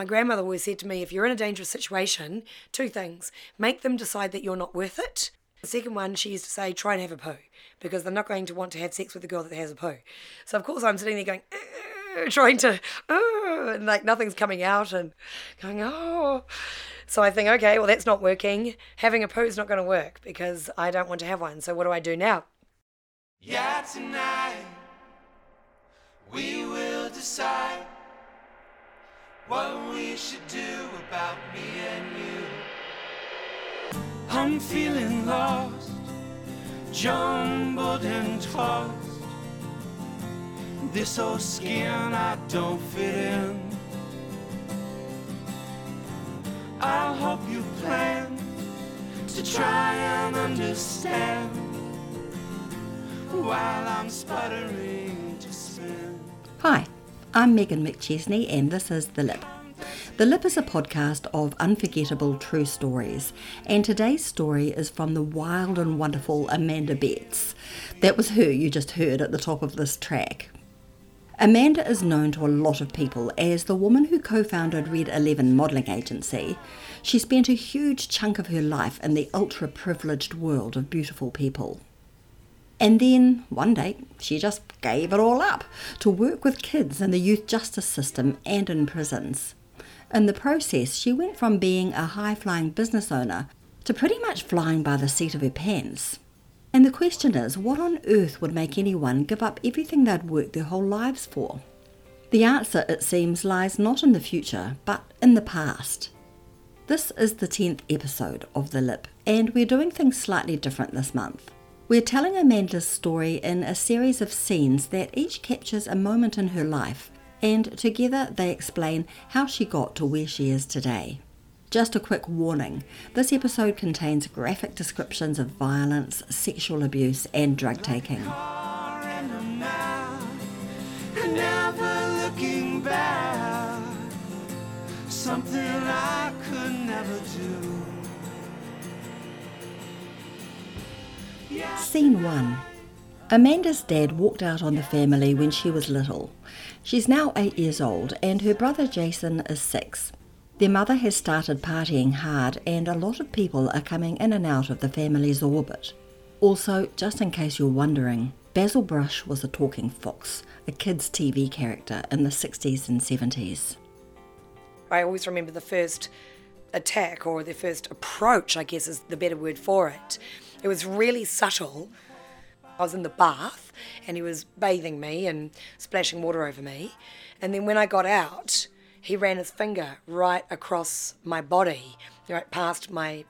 My grandmother always said to me, if you're in a dangerous situation, two things. Make them decide that you're not worth it. The second one, she used to say, try and have a poo, because they're not going to want to have sex with a girl that has a poo. So, of course, I'm sitting there going, trying to, and like nothing's coming out and going, oh. So I think, okay, well, that's not working. Having a poo is not going to work because I don't want to have one. So what do I do now? Yeah, tonight we will decide what we should do about me and you. I'm feeling lost, jumbled and tossed. This old skin, I don't fit in. I'll help you plan to try and understand while I'm sputtering to spin. Hi, I'm Megan McChesney and this is The Lip. The Lip is a podcast of unforgettable true stories, and today's story is from the wild and wonderful Amanda Betts. That was her you just heard at the top of this track. Amanda is known to a lot of people as the woman who co-founded Red 11 Modelling Agency. She spent a huge chunk of her life in the ultra-privileged world of beautiful people. And then, one day, she just gave it all up to work with kids in the youth justice system and in prisons. In the process, she went from being a high-flying business owner to pretty much flying by the seat of her pants. And the question is, what on earth would make anyone give up everything they'd worked their whole lives for? The answer, it seems, lies not in the future, but in the past. This is the 10th episode of The Lip, and we're doing things slightly different this month. We're telling Amanda's story in a series of scenes that each captures a moment in her life, and together they explain how she got to where she is today. Just a quick warning, this episode contains graphic descriptions of violence, sexual abuse and drug taking. Scene 1. Amanda's dad walked out on the family when she was little. She's now 8 years old and her brother Jason is 6. Their mother has started partying hard and a lot of people are coming in and out of the family's orbit. Also, just in case you're wondering, Basil Brush was a talking fox, a kids' TV character in the 60s and 70s. I always remember the first attack, or the first approach, I guess is the better word for it. It was really subtle. I was in the bath and he was bathing me and splashing water over me. And then when I got out, he ran his finger right across my body, right past my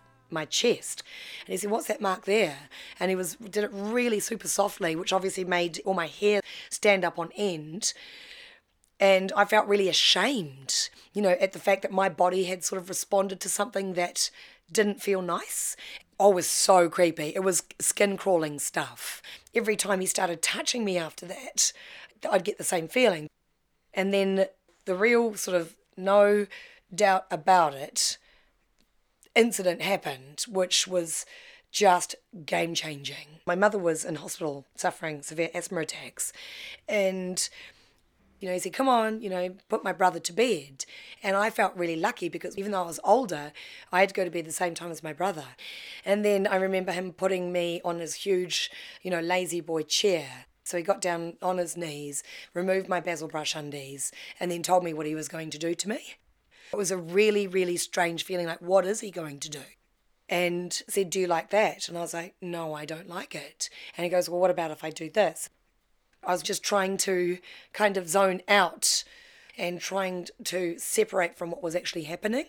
chest. And he said, what's that mark there? And he did it really super softly, which obviously made all my hair stand up on end. And I felt really ashamed, at the fact that my body had sort of responded to something that didn't feel nice. Oh, it was so creepy. It was skin-crawling stuff. Every time he started touching me after that, I'd get the same feeling. And then the real sort of no doubt about it incident happened, which was just game-changing. My mother was in hospital suffering severe asthma attacks, and he said, come on, put my brother to bed. And I felt really lucky because even though I was older, I had to go to bed the same time as my brother. And then I remember him putting me on his huge, lazy boy chair. So he got down on his knees, removed my Basil Brush undies, and then told me what he was going to do to me. It was a really, really strange feeling, like, what is he going to do? And said, do you like that? And I was like, no, I don't like it. And he goes, well, what about if I do this? I was just trying to kind of zone out and trying to separate from what was actually happening.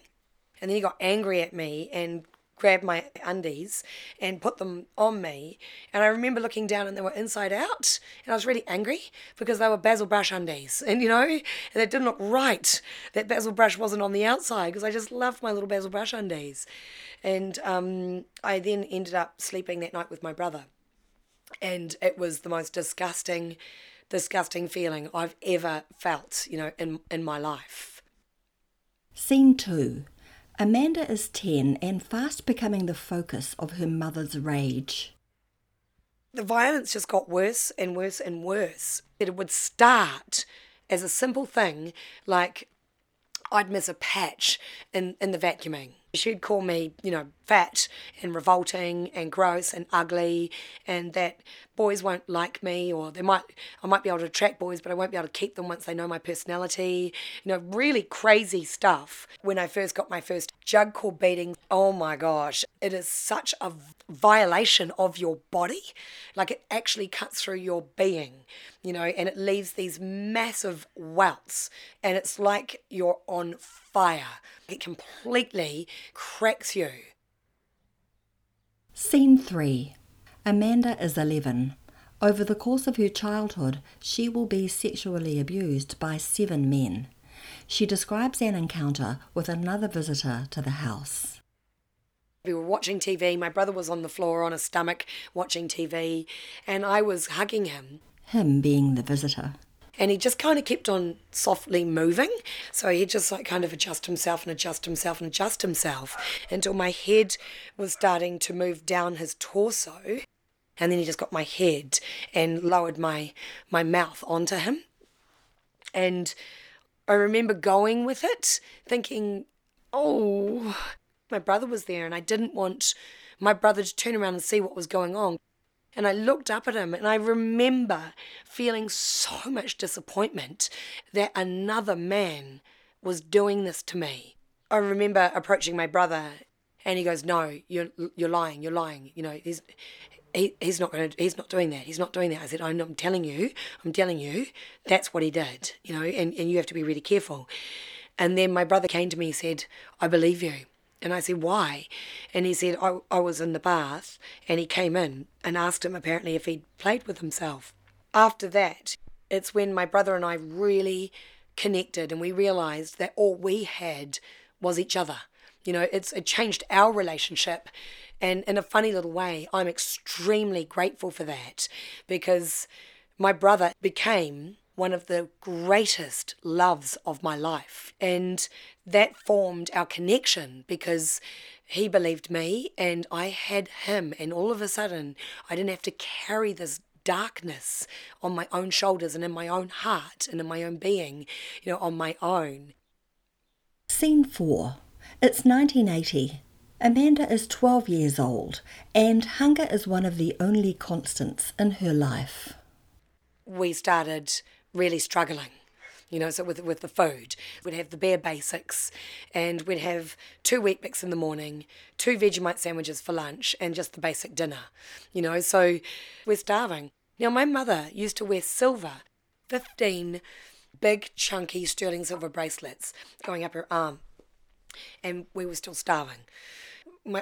And then he got angry at me and grabbed my undies and put them on me, and I remember looking down and they were inside out, and I was really angry because they were Basil Brush undies, and and they didn't look right that Basil Brush wasn't on the outside, because I just loved my little Basil Brush undies. And I then ended up sleeping that night with my brother, and it was the most disgusting feeling I've ever felt in my life. Scene 2. Amanda is 10 and fast becoming the focus of her mother's rage. The violence just got worse and worse and worse. It would start as a simple thing like, I'd miss a patch in the vacuuming. She'd call me, you know, fat and revolting and gross and ugly, and that boys won't like me, or I might be able to attract boys, but I won't be able to keep them once they know my personality. You know, really crazy stuff. When I first got my first jug cord beating, oh my gosh, it is such a violation of your body. Like, it actually cuts through your being, you know, and it leaves these massive welts, and it's like you're on fire. It completely cracks you. Scene 3. Amanda is 11. Over the course of her childhood, she will be sexually abused by 7 men. She describes an encounter with another visitor to the house. We were watching TV. My brother was on the floor on his stomach watching TV, and I was hugging him. Him being the visitor. And he just kind of kept on softly moving. So he just like kind of adjust himself until my head was starting to move down his torso. And then he just got my head and lowered my mouth onto him. And I remember going with it, thinking, oh, my brother was there, and I didn't want my brother to turn around and see what was going on. And I looked up at him, and I remember feeling so much disappointment that another man was doing this to me. I remember approaching my brother, and he goes, "No, you're lying. You know, he's not doing that. He's not doing that." I said, "I'm telling you, that's what he did. You know, and you have to be really careful." And then my brother came to me and said, "I believe you." And I said, "Why?" And he said, I was in the bath, and he came in and asked him apparently if he'd played with himself. After that, it's when my brother and I really connected, and we realised that all we had was each other. You know, it changed our relationship, and in a funny little way, I'm extremely grateful for that, because my brother became one of the greatest loves of my life. And that formed our connection, because he believed me and I had him. And all of a sudden, I didn't have to carry this darkness on my own shoulders and in my own heart and in my own being, you know, on my own. Scene 4. It's 1980. Amanda is 12 years old, and hunger is one of the only constants in her life. We started really struggling, you know, so with the food. We'd have the bare basics, and we'd have 2 Weet-Bix in the morning, 2 Vegemite sandwiches for lunch, and just the basic dinner, you know, so we're starving. Now, my mother used to wear silver, 15 big, chunky sterling silver bracelets going up her arm, and we were still starving.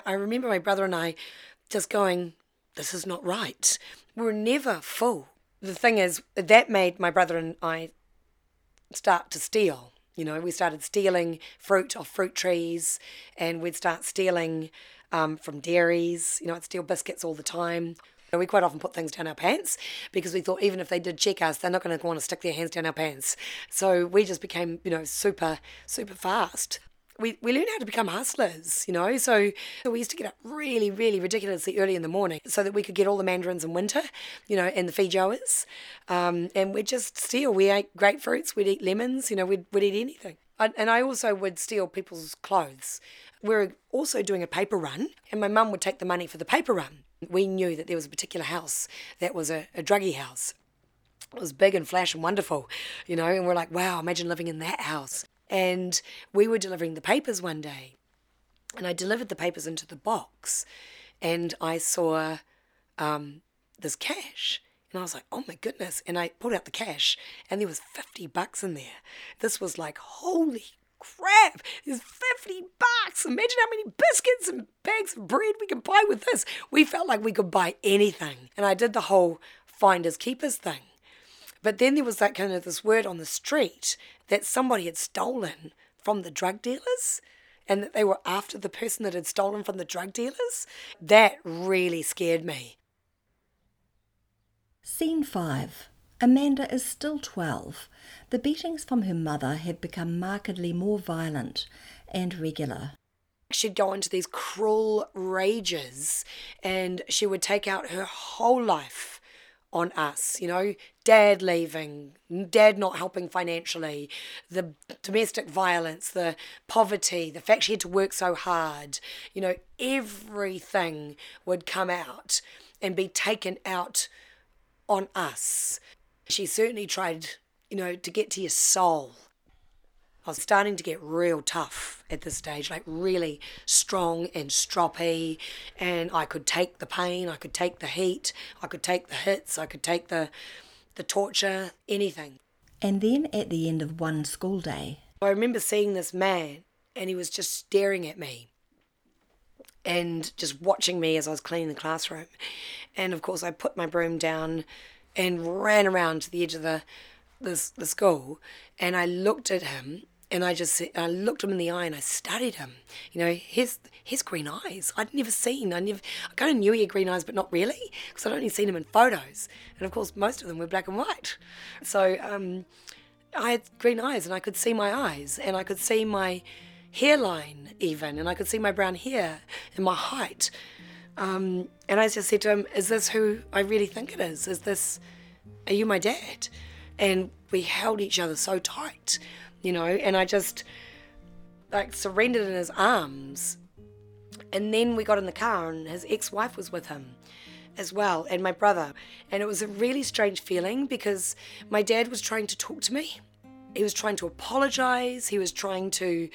I remember my brother and I just going, this is not right. We're never full. The thing is, that made my brother and I start to steal. You know, we started stealing fruit off fruit trees, and we'd start stealing from dairies. You know, I'd steal biscuits all the time. And we quite often put things down our pants, because we thought even if they did check us, they're not going to want to stick their hands down our pants. So we just became, you know, super, super fast. We learned how to become hustlers, you know, so we used to get up really, really ridiculously early in the morning so that we could get all the mandarins in winter, you know, and the Fiji hours, and we'd just steal. We ate grapefruits, we'd eat lemons, you know, we'd eat anything. And I also would steal people's clothes. We were also doing a paper run, and my mum would take the money for the paper run. We knew that there was a particular house that was a druggie house. It was big and flash and wonderful, you know, and we're like, wow, imagine living in that house. And we were delivering the papers one day, and I delivered the papers into the box, and I saw this cash, and I was like, oh my goodness, and I pulled out the cash, and there was $50 in there. This was like, holy crap, there's $50. Imagine how many biscuits and bags of bread we could buy with this. We felt like we could buy anything, and I did the whole finders keepers thing. But then there was that kind of this word on the street that somebody had stolen from the drug dealers, and that they were after the person that had stolen from the drug dealers. That really scared me. Scene 5. Amanda is still 12. The beatings from her mother had become markedly more violent and regular. She'd go into these cruel rages, and she would take out her whole life on us, you know, dad leaving, dad not helping financially, the domestic violence, the poverty, the fact she had to work so hard, you know, everything would come out and be taken out on us. She certainly tried, you know, to get to your soul. I was starting to get real tough at this stage, like really strong and stroppy, and I could take the pain, I could take the heat, I could take the hits, I could take the torture, anything. And then at the end of one school day, I remember seeing this man, and he was just staring at me and just watching me as I was cleaning the classroom. And of course I put my broom down and ran around to the edge of the school, and I looked at him, and I looked him in the eye, and I studied him. You know, his green eyes, I'd never seen. I kind of knew he had green eyes, but not really, because I'd only seen him in photos, and of course most of them were black and white. So I had green eyes, and I could see my eyes, and I could see my hairline even, and I could see my brown hair and my height. And I just said to him, "Is this who I really think it is? Are you my dad?" And we held each other so tight, you know, and I just like surrendered in his arms. And then we got in the car, and his ex-wife was with him as well, and my brother. And it was a really strange feeling, because my dad was trying to talk to me. He was trying to apologise. He was trying to,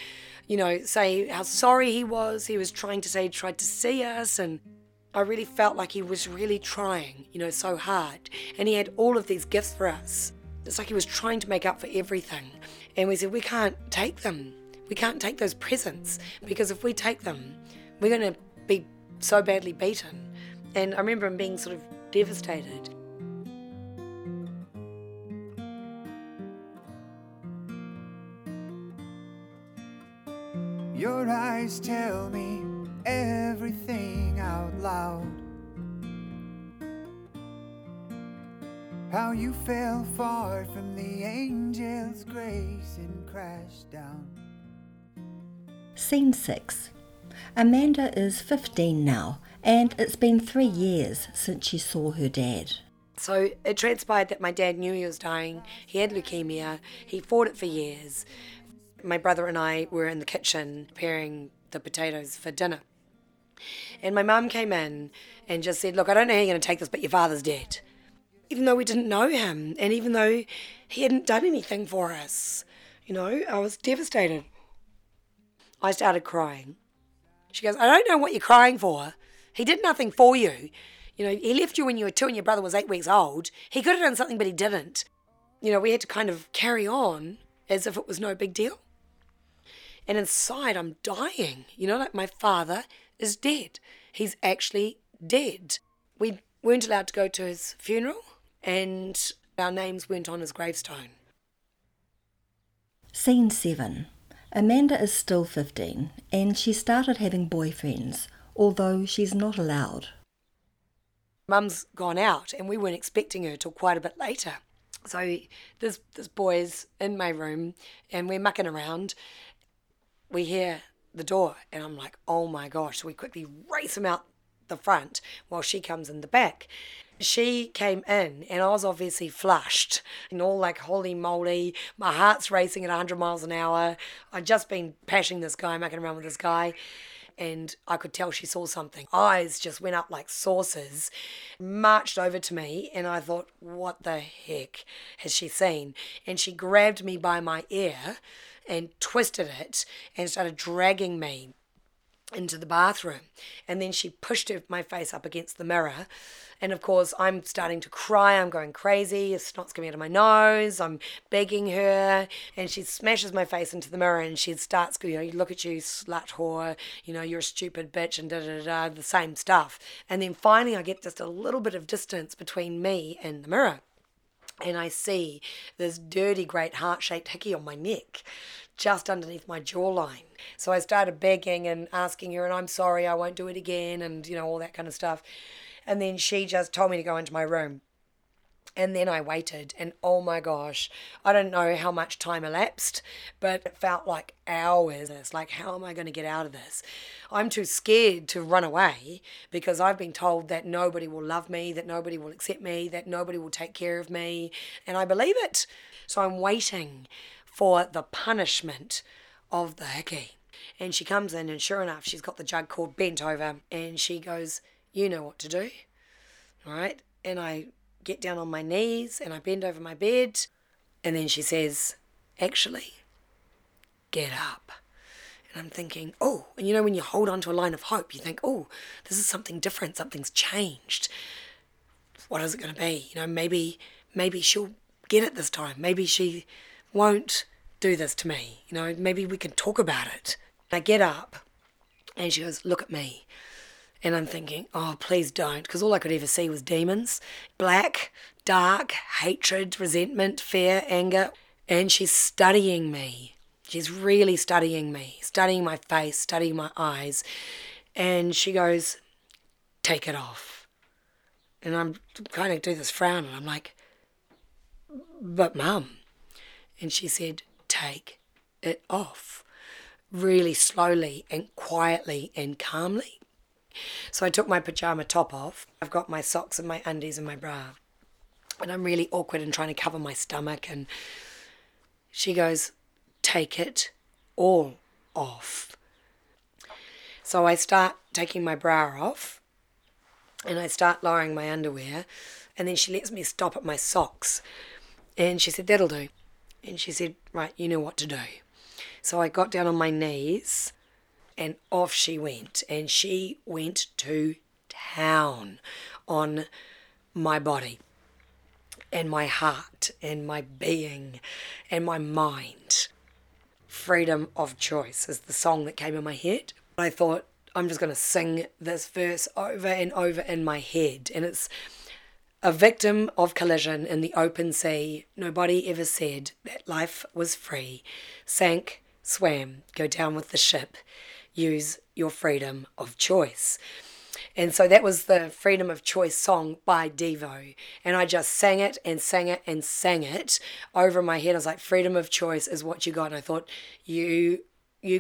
you know, say how sorry he was. He was trying to say he tried to see us, and I really felt like he was really trying, you know, so hard. And he had all of these gifts for us. It's like he was trying to make up for everything. And we said, we can't take them. We can't take those presents, because if we take them, we're going to be so badly beaten. And I remember him being sort of devastated. Your eyes tell me everything out loud. How you fell far from the angel's grace and crashed down. Scene 6. Amanda is 15 now, and it's been 3 years since she saw her dad. So it transpired that my dad knew he was dying. He had leukemia. He fought it for years. My brother and I were in the kitchen preparing the potatoes for dinner. And my mum came in and just said, "Look, I don't know how you're going to take this, but your father's dead." Even though we didn't know him, and even though he hadn't done anything for us, you know, I was devastated. I started crying. She goes, "I don't know what you're crying for. He did nothing for you. You know, he left you when you were 2 and your brother was 8 weeks old. He could have done something, but he didn't." You know, we had to kind of carry on as if it was no big deal. And inside, I'm dying. You know, like, my father is dead. He's actually dead. We weren't allowed to go to his funeral, and our names weren't on his gravestone. Scene 7. Amanda is still 15, and she started having boyfriends, although she's not allowed. Mum's gone out, and we weren't expecting her till quite a bit later. So this boy's in my room, and we're mucking around. We hear the door, and I'm like, oh my gosh. So we quickly race him out the front while she comes in the back. She came in, and I was obviously flushed and all like, holy moly, my heart's racing at 100 miles an hour. I'd just been pashing this guy, mucking around with this guy, and I could tell she saw something. Eyes just went up like saucers, marched over to me, and I thought, what the heck has she seen? And she grabbed me by my ear and twisted it and started dragging me into the bathroom, and then she pushed my face up against the mirror, and of course I'm starting to cry, I'm going crazy, snot's coming out of my nose, I'm begging her, and she smashes my face into the mirror, and she starts, you know, "You look at you, slut whore, you know, you're a stupid bitch," and the same stuff. And then finally I get just a little bit of distance between me and the mirror, and I see this dirty great heart-shaped hickey on my neck, just underneath my jawline. So I started begging and asking her, and "I'm sorry, I won't do it again," and, you know, all that kind of stuff. And then she just told me to go into my room. And then I waited, and oh my gosh, I don't know how much time elapsed, but it felt like hours. It's like, how am I going to get out of this? I'm too scared to run away because I've been told that nobody will love me, that nobody will accept me, that nobody will take care of me, and I believe it. So I'm waiting for the punishment of the hickey. And she comes in, and sure enough, she's got the jug cord bent over, and she goes, you know what to do, all right? And I get down on my knees, and I bend over my bed, and then she says, actually, get up. And I'm thinking, oh, and you know when you hold on to a line of hope, you think, oh, this is something different, something's changed. What is it going to be? You know, maybe she'll get it this time. Maybe she won't do this to me. You know, maybe we can talk about it. I get up, and she goes, look at me. And I'm thinking, oh, please don't, because all I could ever see was demons. Black, dark, hatred, resentment, fear, anger. And she's studying me. She's really studying me, studying my face, studying my eyes. And she goes, take it off. And I'm kind of do this frown, and I'm like, but Mum. And she said, take it off, really slowly and quietly and calmly. So I took my pyjama top off. I've got my socks and my undies and my bra. And I'm really awkward and trying to cover my stomach. And she goes, take it all off. So I start taking my bra off. And I start lowering my underwear. And then she lets me stop at my socks. And she said, that'll do. And she said, right, you know what to do. So I got down on my knees. And off she went. And she went to town on my body and my heart and my being and my mind. Freedom of choice is the song that came in my head. I thought, I'm just going to sing this verse over and over in my head. And it's a victim of collision in the open sea. Nobody ever said that life was free. Sank, swam, go down with the ship. Use your freedom of choice. And so that was the Freedom of Choice song by Devo. And I just sang it and sang it and sang it over my head. I was like, freedom of choice is what you got. And I thought, you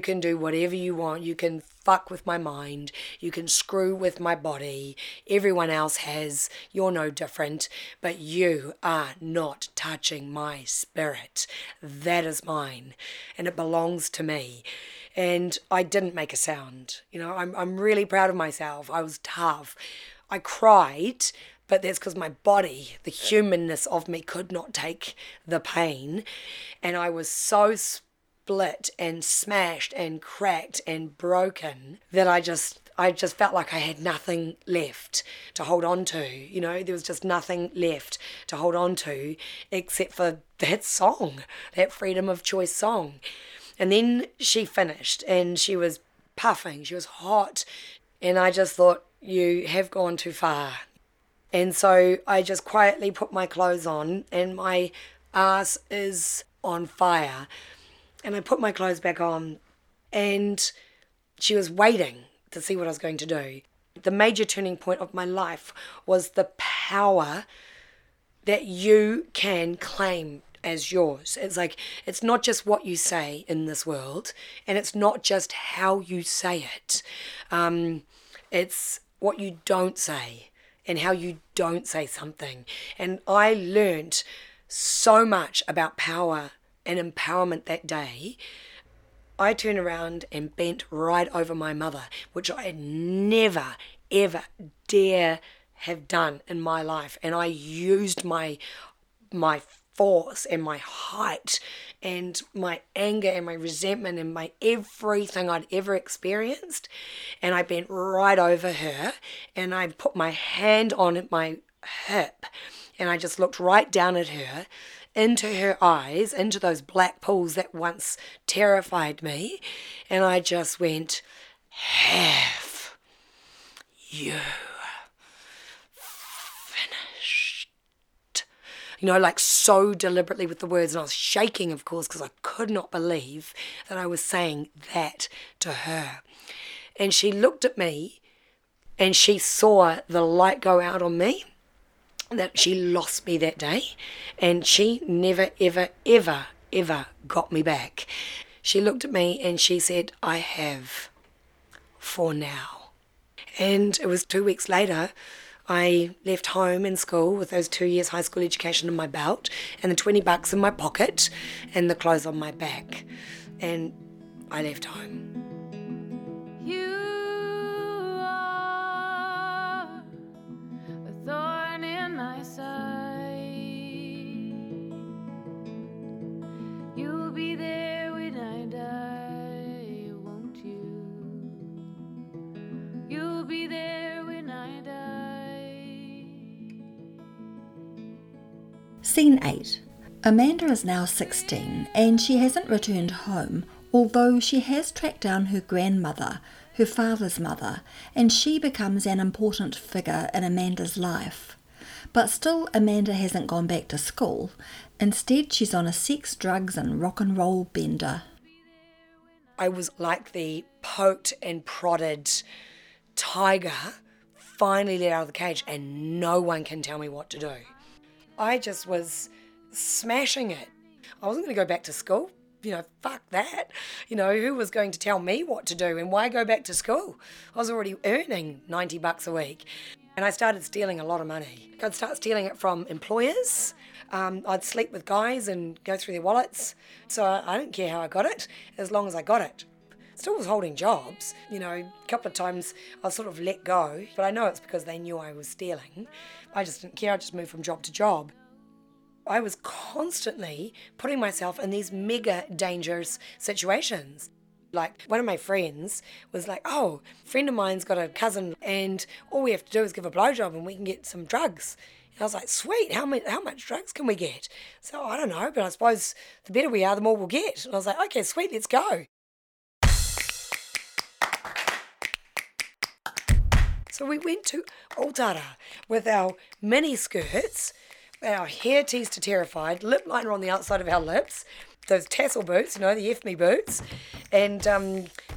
can do whatever you want. You can fuck with my mind. You can screw with my body. Everyone else has. You're no different. But you are not touching my spirit. That is mine. And it belongs to me. And I didn't make a sound. You know, I'm really proud of myself. I was tough. I cried, but that's because my body, the humanness of me, could not take the pain. And I was so split and smashed and cracked and broken that I just felt like I had nothing left to hold on to. You know, there was just nothing left to hold on to except for that song, that Freedom of Choice song. And then she finished, and she was puffing, she was hot, and I just thought, you have gone too far. And so I just quietly put my clothes on, and my ass is on fire. And I put my clothes back on, and she was waiting to see what I was going to do. The major turning point of my life was the power that you can claim as yours. It's like, it's not just what you say in this world, and it's not just how you say it. It's what you don't say and how you don't say something. And I learned so much about power and empowerment that day. I turned around and bent right over my mother, which I had never, ever dare have done in my life. And I used my force and my height and my anger and my resentment and my everything I'd ever experienced, and I bent right over her, and I put my hand on my hip, and I just looked right down at her, into her eyes, into those black pools that once terrified me, and I just went, have you you know, like so deliberately with the words. And I was shaking, of course, because I could not believe that I was saying that to her. And she looked at me, and she saw the light go out on me. that she lost me that day, and she never, ever, ever, ever got me back. She looked at me and she said, I have, for now. And it was 2 weeks later, I left home and school with those 2 years high school education in my belt and the $20 in my pocket and the clothes on my back. And I left home. You are a thorn in my side. You'll be there when I die, won't you? You'll be there when I die. Scene 8. Amanda is now 16 and she hasn't returned home, although she has tracked down her grandmother, her father's mother, and she becomes an important figure in Amanda's life. But still, Amanda hasn't gone back to school. Instead, she's on a sex, drugs and rock and roll bender. I was like the poked and prodded tiger, finally let out of the cage, and no one can tell me what to do. I just was smashing it. I wasn't going to go back to school. You know, fuck that. You know, who was going to tell me what to do and why go back to school? I was already earning $90 a week. And I started stealing a lot of money. I'd start stealing it from employers. I'd sleep with guys and go through their wallets. So I didn't care how I got it, as long as I got it. Still was holding jobs. You know, a couple of times I was sort of let go, but I know it's because they knew I was stealing. I just didn't care. I just moved from job to job. I was constantly putting myself in these mega dangerous situations. Like, one of my friends was like, oh, a friend of mine's got a cousin and all we have to do is give a blowjob and we can get some drugs. And I was like, sweet, how much drugs can we get? So I don't know, but I suppose the better we are, the more we'll get. And I was like, okay, sweet, let's go. So we went to Otara with our mini skirts, our hair teased to terrified, lip liner on the outside of our lips, those tassel boots, you know, the F-me boots, and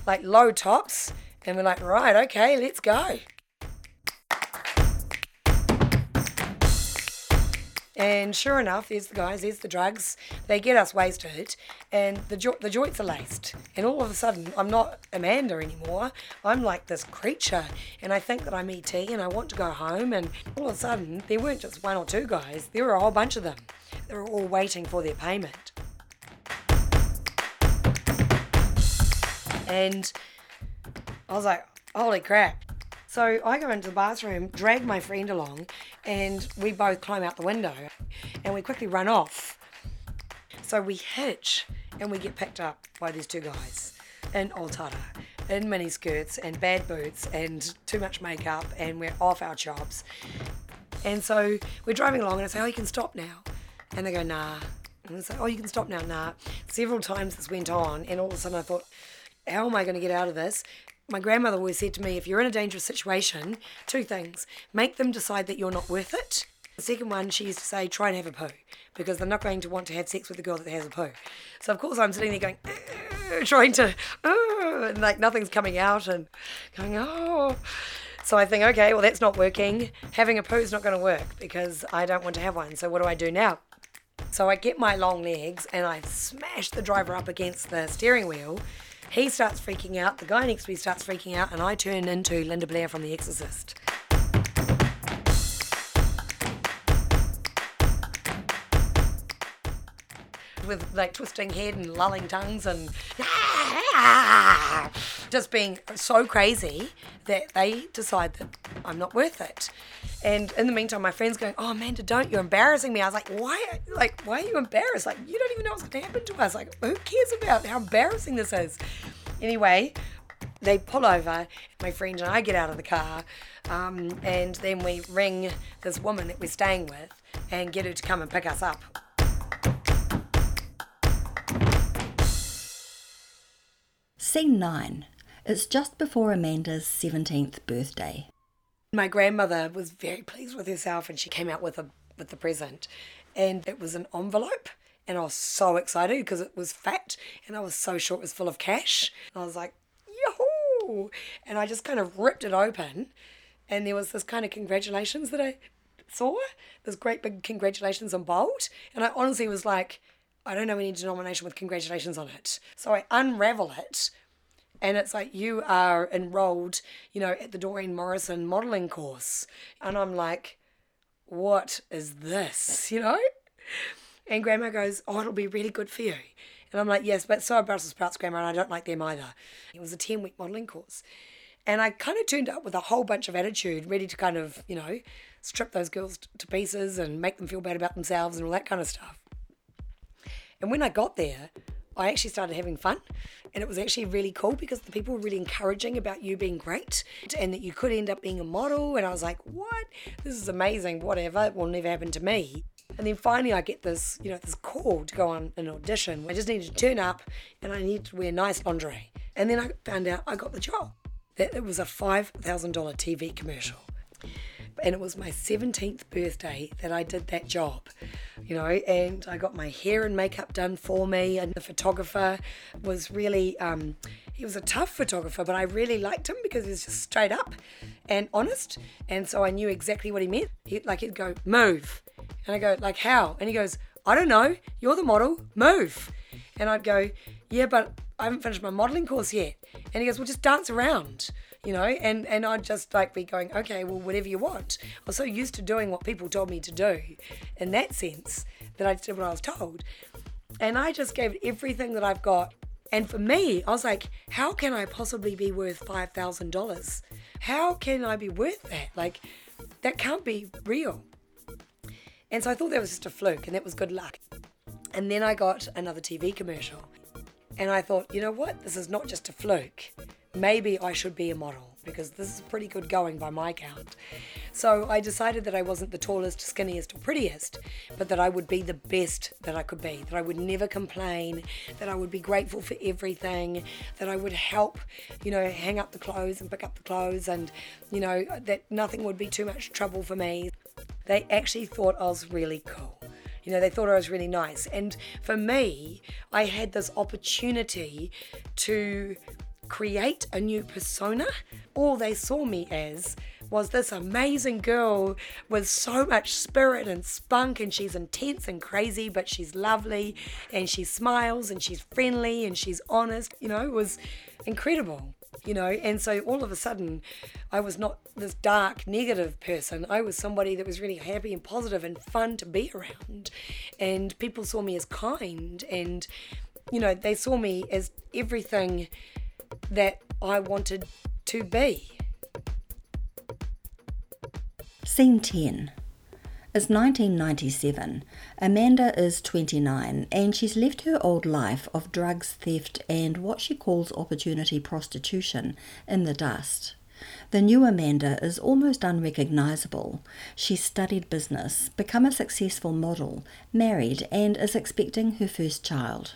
like low tops, and we're like, right, okay, let's go. And sure enough, there's the guys, there's the drugs, they get us wasted, and the joints are laced. And all of a sudden, I'm not Amanda anymore, I'm like this creature, and I think that I'm E.T. and I want to go home, and all of a sudden, there weren't just one or two guys, there were a whole bunch of them. They were all waiting for their payment. And I was like, holy crap. So I go into the bathroom, drag my friend along, and we both climb out the window and we quickly run off. So we hitch and we get picked up by these two guys in Otara, in mini skirts and bad boots and too much makeup, and we're off our jobs. And so we're driving along and I say, oh, you can stop now. And they go, nah. And I say, oh, you can stop now, nah. Several times this went on, and all of a sudden I thought, how am I going to get out of this? My grandmother always said to me, if you're in a dangerous situation, two things. Make them decide that you're not worth it. The second one, she used to say, try and have a poo, because they're not going to want to have sex with a girl that has a poo. So, of course, I'm sitting there going, trying to, and like nothing's coming out and going, oh. So I think, okay, well, that's not working. Having a poo is not going to work because I don't want to have one. So what do I do now? So I get my long legs and I smash the driver up against the steering wheel. He starts freaking out, the guy next to me starts freaking out, and I turn into Linda Blair from The Exorcist. With like twisting head and lulling tongues and just being so crazy that they decide that I'm not worth it. And in the meantime, my friend's going, oh, Amanda, don't, you're embarrassing me. I was like, why are you embarrassed? Like, you don't even know what's going to happen to us. Like, who cares about how embarrassing this is? Anyway, they pull over, my friend and I get out of the car, and then we ring this woman that we're staying with and get her to come and pick us up. Scene 9. It's just before Amanda's 17th birthday. My grandmother was very pleased with herself, and she came out with the present. And it was an envelope, and I was so excited because it was fat, and I was so sure it was full of cash. And I was like, yahoo! And I just kind of ripped it open, and there was this kind of congratulations that I saw. There's great big congratulations on bold. And I honestly was like, I don't know any denomination with congratulations on it. So I unravel it. And it's like, you are enrolled, you know, at the Doreen Morrison modelling course. And I'm like, what is this, you know? And Grandma goes, oh, it'll be really good for you. And I'm like, yes, but so are Brussels sprouts, Grandma, and I don't like them either. It was a 10-week modelling course. And I kind of turned up with a whole bunch of attitude, ready to kind of, you know, strip those girls to pieces and make them feel bad about themselves and all that kind of stuff. And when I got there, I actually started having fun, and it was actually really cool because the people were really encouraging about you being great and that you could end up being a model. And I was like, what? This is amazing, whatever, it will never happen to me. And then finally I get this, you know, this call to go on an audition. I just needed to turn up and I needed to wear nice lingerie. And then I found out I got the job. That it was a $5,000 TV commercial. And it was my 17th birthday that I did that job, you know, and I got my hair and makeup done for me. And the photographer was really, he was a tough photographer, but I really liked him because he was just straight up and honest. And so I knew exactly what he meant. He'd go, move. And I go, like, how? And he goes, I don't know. You're the model. Move. And I'd go, yeah, but I haven't finished my modelling course yet. And he goes, well, just dance around, you know. And I'd just like be going, okay, well, whatever you want. I was so used to doing what people told me to do in that sense that I just did what I was told. And I just gave it everything that I've got. And for me, I was like, how can I possibly be worth $5,000? How can I be worth that? Like, that can't be real. And so I thought that was just a fluke and that was good luck. And then I got another TV commercial. And I thought, you know what? This is not just a fluke. Maybe I should be a model because this is pretty good going by my count. So I decided that I wasn't the tallest, skinniest, or prettiest, but that I would be the best that I could be, that I would never complain, that I would be grateful for everything, that I would help, you know, hang up the clothes and pick up the clothes and, you know, that nothing would be too much trouble for me. They actually thought I was really cool. You know, they thought I was really nice. And for me, I had this opportunity to create a new persona. All they saw me as was this amazing girl with so much spirit and spunk, and she's intense and crazy, but she's lovely, and she smiles, and she's friendly, and she's honest. You know, it was incredible. You know, and so all of a sudden, I was not this dark, negative person. I was somebody that was really happy and positive and fun to be around. And people saw me as kind and, you know, they saw me as everything that I wanted to be. Scene 10. It's 1997. Amanda is 29 and she's left her old life of drugs, theft and what she calls opportunity prostitution in the dust. The new Amanda is almost unrecognisable. She's studied business, become a successful model, married and is expecting her first child.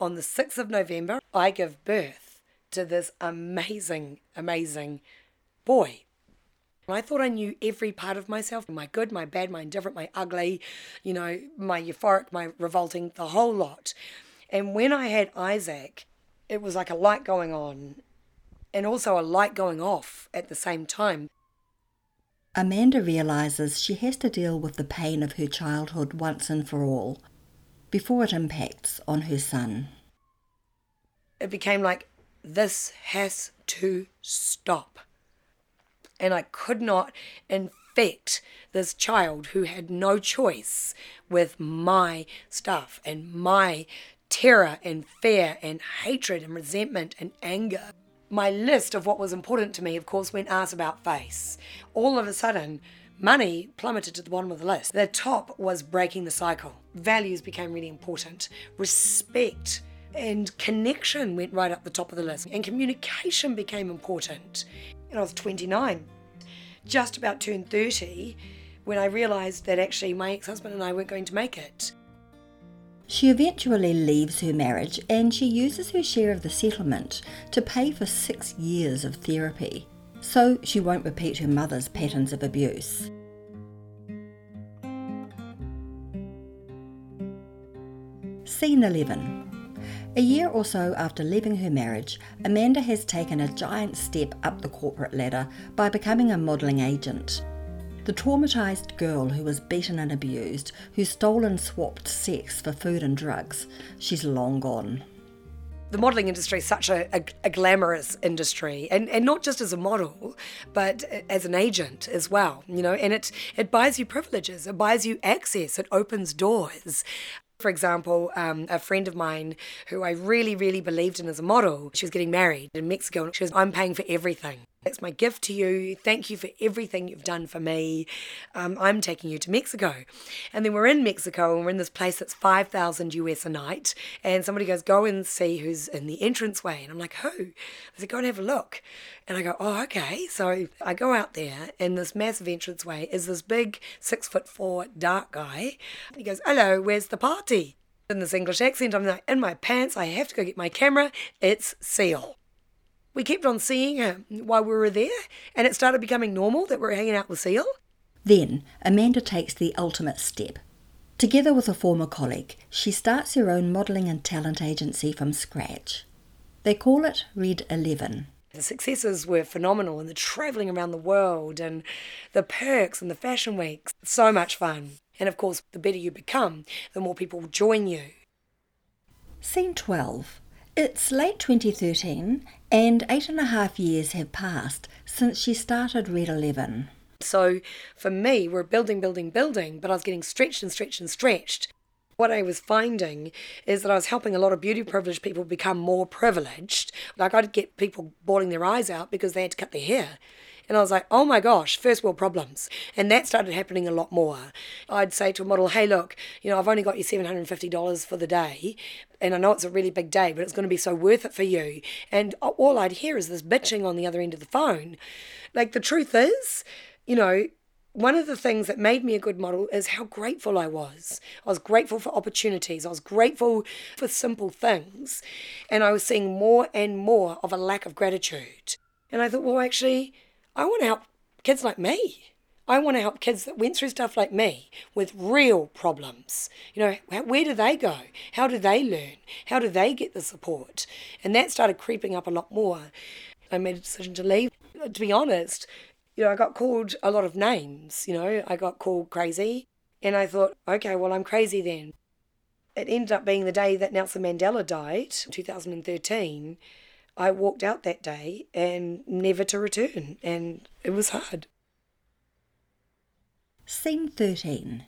On the 6th of November, I give birth to this amazing, amazing boy. I thought I knew every part of myself, my good, my bad, my indifferent, my ugly, you know, my euphoric, my revolting, the whole lot. And when I had Isaac, it was like a light going on and also a light going off at the same time. Amanda realises she has to deal with the pain of her childhood once and for all before it impacts on her son. It became like, this has to stop. And I could not infect this child who had no choice with my stuff and my terror and fear and hatred and resentment and anger. My list of what was important to me, of course, went ass about face. All of a sudden, money plummeted to the bottom of the list. The top was breaking the cycle. Values became really important. Respect and connection went right up the top of the list. And communication became important. And I was 29, just about turned 30, when I realised that actually my ex-husband and I weren't going to make it. She eventually leaves her marriage and she uses her share of the settlement to pay for 6 years of therapy, so she won't repeat her mother's patterns of abuse. Scene 11. A year or so after leaving her marriage, Amanda has taken a giant step up the corporate ladder by becoming a modelling agent. The traumatised girl who was beaten and abused, who stole and swapped sex for food and drugs, she's long gone. The modelling industry is such a glamorous industry, and not just as a model, but as an agent as well, you know, and it buys you privileges, it buys you access, it opens doors. For example, a friend of mine who I really, really believed in as a model, she was getting married in Mexico, and she was, I'm paying for everything. It's my gift to you. Thank you for everything you've done for me. I'm taking you to Mexico. And then we're in Mexico and we're in this place that's $5,000 US a night. And somebody goes, go and see who's in the entranceway. And I'm like, who? I said, go and have a look. And I go, oh, okay. So I go out there and this massive entranceway is this big 6'4" dark guy. He goes, hello, where's the party? In this English accent, I'm like, in my pants, I have to go get my camera. It's Seal. We kept on seeing him while we were there, and it started becoming normal that we were hanging out with Seal. Then, Amanda takes the ultimate step. Together with a former colleague, she starts her own modelling and talent agency from scratch. They call it Red 11. The successes were phenomenal, and the travelling around the world, and the perks, and the fashion weeks. So much fun. And of course, the better you become, the more people join you. Scene 12. It's late 2013 and 8.5 years have passed since she started Red 11. So for me, we're building, but I was getting stretched. What I was finding is that I was helping a lot of beauty privileged people become more privileged. Like I'd get people bawling their eyes out because they had to cut their hair. And I was like, oh my gosh, first world problems. And that started happening a lot more. I'd say to a model, hey, look, you know, I've only got you $750 for the day. And I know it's a really big day, but it's going to be so worth it for you. And all I'd hear is this bitching on the other end of the phone. Like the truth is, you know, one of the things that made me a good model is how grateful I was. I was grateful for opportunities. I was grateful for simple things. And I was seeing more and more of a lack of gratitude. And I thought, well, actually, I want to help kids like me. I want to help kids that went through stuff like me with real problems. You know, where do they go? How do they learn? How do they get the support? And that started creeping up a lot more. I made a decision to leave. To be honest, you know, I got called a lot of names. You know, I got called crazy. And I thought, okay, well, I'm crazy then. It ended up being the day that Nelson Mandela died, 2013. I walked out that day and never to return, and it was hard. Scene 13.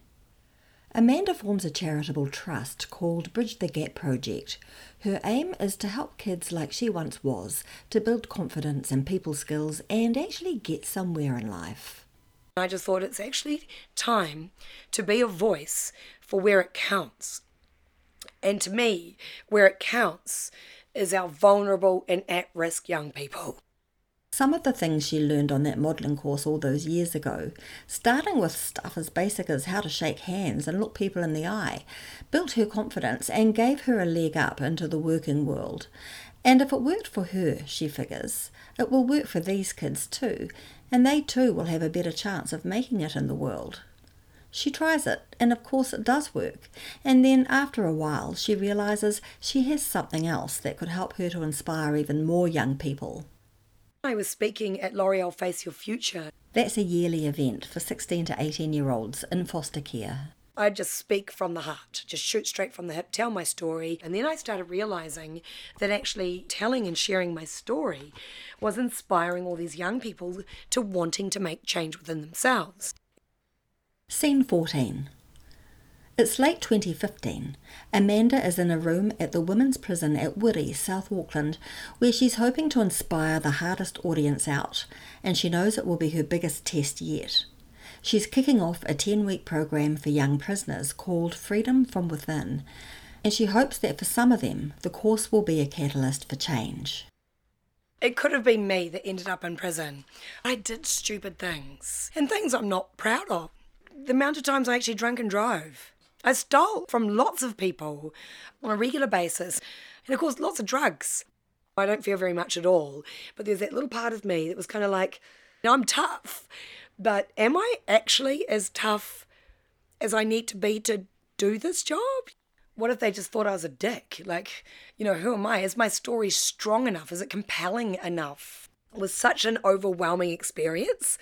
Amanda forms a charitable trust called Bridge the Gap Project. Her aim is to help kids like she once was to build confidence and people skills and actually get somewhere in life. I just thought it's actually time to be a voice for where it counts. And to me, where it counts is our vulnerable and at-risk young people. Some of the things she learned on that modelling course all those years ago, starting with stuff as basic as how to shake hands and look people in the eye, built her confidence and gave her a leg up into the working world. And if it worked for her, she figures, it will work for these kids too, and they too will have a better chance of making it in the world. She tries it, and of course it does work, and then after a while she realises she has something else that could help her to inspire even more young people. I was speaking at L'Oreal Face Your Future. That's a yearly event for 16 to 18-year-olds in foster care. I just speak from the heart, just shoot straight from the hip, tell my story. And then I started realising that actually telling and sharing my story was inspiring all these young people to wanting to make change within themselves. Scene 14. It's late 2015. Amanda is in a room at the women's prison at Wiri, South Auckland, where she's hoping to inspire the hardest audience out, and she knows it will be her biggest test yet. She's kicking off a 10-week program for young prisoners called Freedom From Within, and she hopes that for some of them, the course will be a catalyst for change. It could have been me that ended up in prison. I did stupid things, and things I'm not proud of. The amount of times I actually drank and drove. I stole from lots of people on a regular basis. And of course, lots of drugs. I don't feel very much at all. But there's that little part of me that was kind of like, you know, I'm tough. But am I actually as tough as I need to be to do this job? What if they just thought I was a dick? Like, you know, who am I? Is my story strong enough? Is it compelling enough? It was such an overwhelming experience.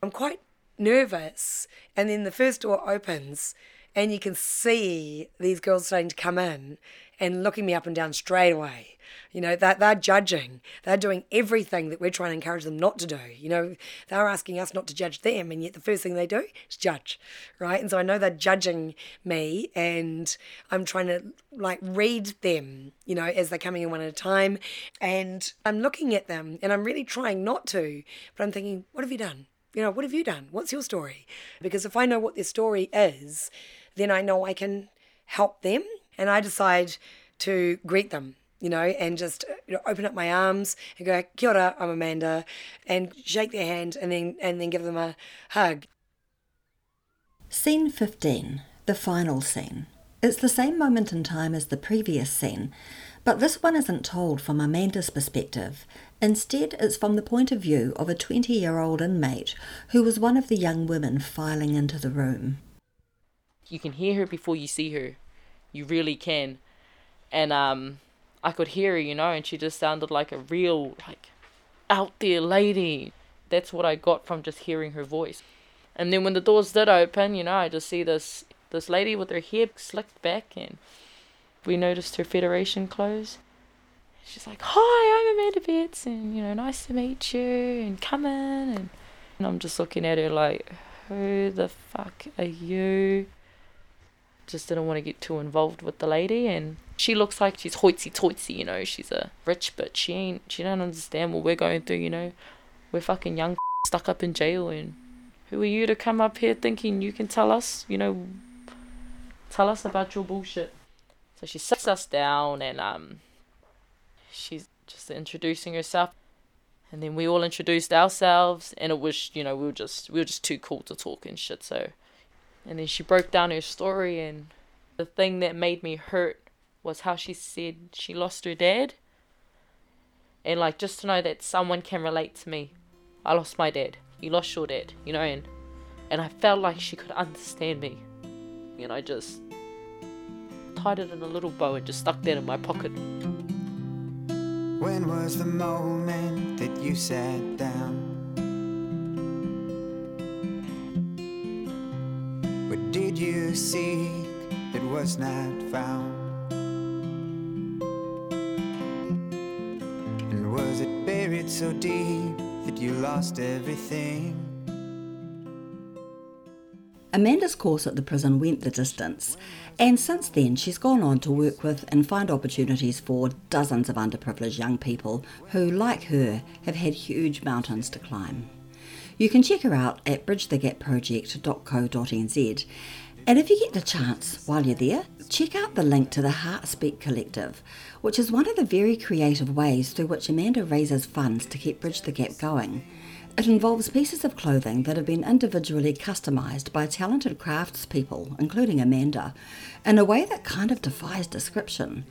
I'm quite nervous. And then the first door opens and you can see these girls starting to come in and looking me up and down straight away. You know, they're judging. They're doing everything that we're trying to encourage them not to do. You know, they're asking us not to judge them, and yet the first thing they do is judge, right? And so I know they're judging me, and I'm trying to, like, read them, you know, as they're coming in one at a time. And I'm looking at them, and I'm really trying not to, but I'm thinking, what have you done? You know, what have you done? What's your story? Because if I know what their story is, then I know I can help them. And I decide to greet them, you know, and just, you know, open up my arms and go, kia ora, I'm Amanda, and shake their hand and then give them a hug. Scene 15, the final scene. It's the same moment in time as the previous scene, but this one isn't told from Amanda's perspective. Instead, it's from the point of view of a 20-year-old inmate who was one of the young women filing into the room. You can hear her before you see her. You really can. And I could hear her, you know, and she just sounded like a real, like, out there lady. That's what I got from just hearing her voice. And then when the doors did open, you know, I just see this lady with her hair slicked back, and we noticed her Federation clothes. She's like, hi, I'm Amanda Betts, and, you know, nice to meet you, and come in. And I'm just looking at her like, who the fuck are you? Just didn't want to get too involved with the lady, and she looks like she's hoitsy-toitsy, you know, she's a rich bitch, she don't understand what we're going through, you know, we're fucking young stuck up in jail, and who are you to come up here thinking you can tell us, you know, tell us about your bullshit. So she sits us down, and she's just introducing herself, and then we all introduced ourselves, and it was, you know, we were just too cool to talk and shit, so. And then she broke down her story, and the thing that made me hurt was how she said she lost her dad. And, like, just to know that someone can relate to me. I lost my dad. You lost your dad, you know, and I felt like she could understand me. And I just tied it in a little bow and just stuck that in my pocket. When was the moment that you sat down? Did you seek that was not found? And was it buried so deep that you lost everything? Amanda's course at the prison went the distance, and since then she's gone on to work with and find opportunities for dozens of underprivileged young people who, like her, have had huge mountains to climb. You can check her out at bridgethegapproject.co.nz, and if you get the chance while you're there, check out the link to the HeartSpeak Collective, which is one of the very creative ways through which Amanda raises funds to keep Bridge the Gap going. It involves pieces of clothing that have been individually customised by talented craftspeople, including Amanda, in a way that kind of defies description.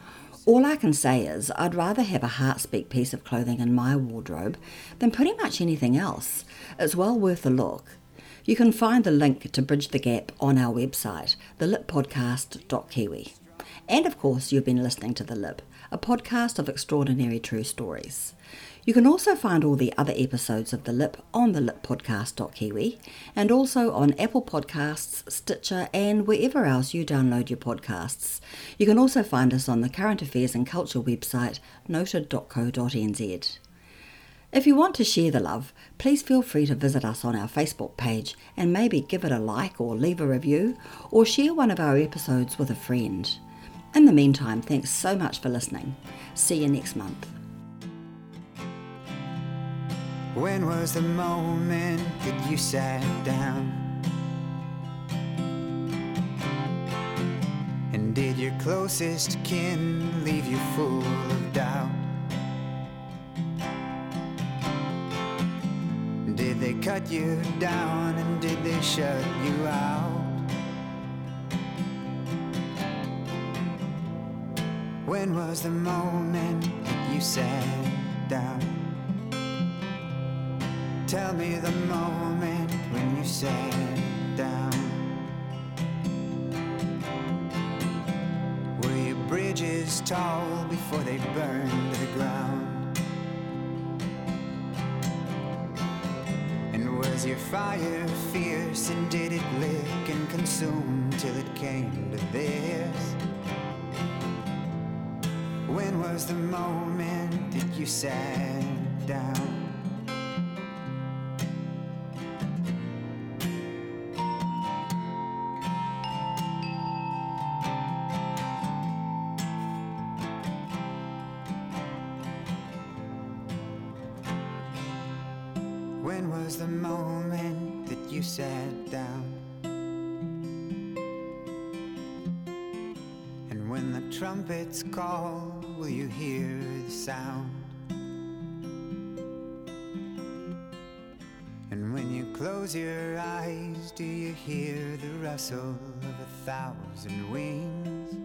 All I can say is I'd rather have a HeartSpeak piece of clothing in my wardrobe than pretty much anything else. It's well worth a look. You can find the link to Bridge the Gap on our website, thelippodcast.kiwi. And of course, you've been listening to The Lip, a podcast of extraordinary true stories. You can also find all the other episodes of The Lip on thelippodcast.kiwi, and also on Apple Podcasts, Stitcher, and wherever else you download your podcasts. You can also find us on the current affairs and culture website, noted.co.nz. If you want to share the love, please feel free to visit us on our Facebook page and maybe give it a like or leave a review, or share one of our episodes with a friend. In the meantime, thanks so much for listening. See you next month. When was the moment that you sat down? And did your closest kin leave you full of doubt? Did they cut you down, and did they shut you out? When was the moment that you sat down? Tell me the moment when you sat down. Were your bridges tall before they burned to the ground? And were Was your fire fierce, and did it lick and consume till it came to this? When was the moment that you sat down? When was the moment that you sat down? And when the trumpets call, will you hear the sound? And when you close your eyes, do you hear the rustle of 1,000 wings?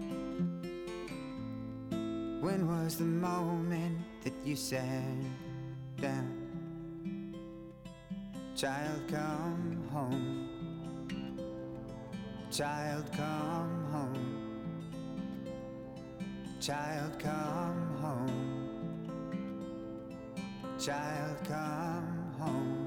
When was the moment that you sat down? Child, come home. Child, come home. Child, come home. Child, come home.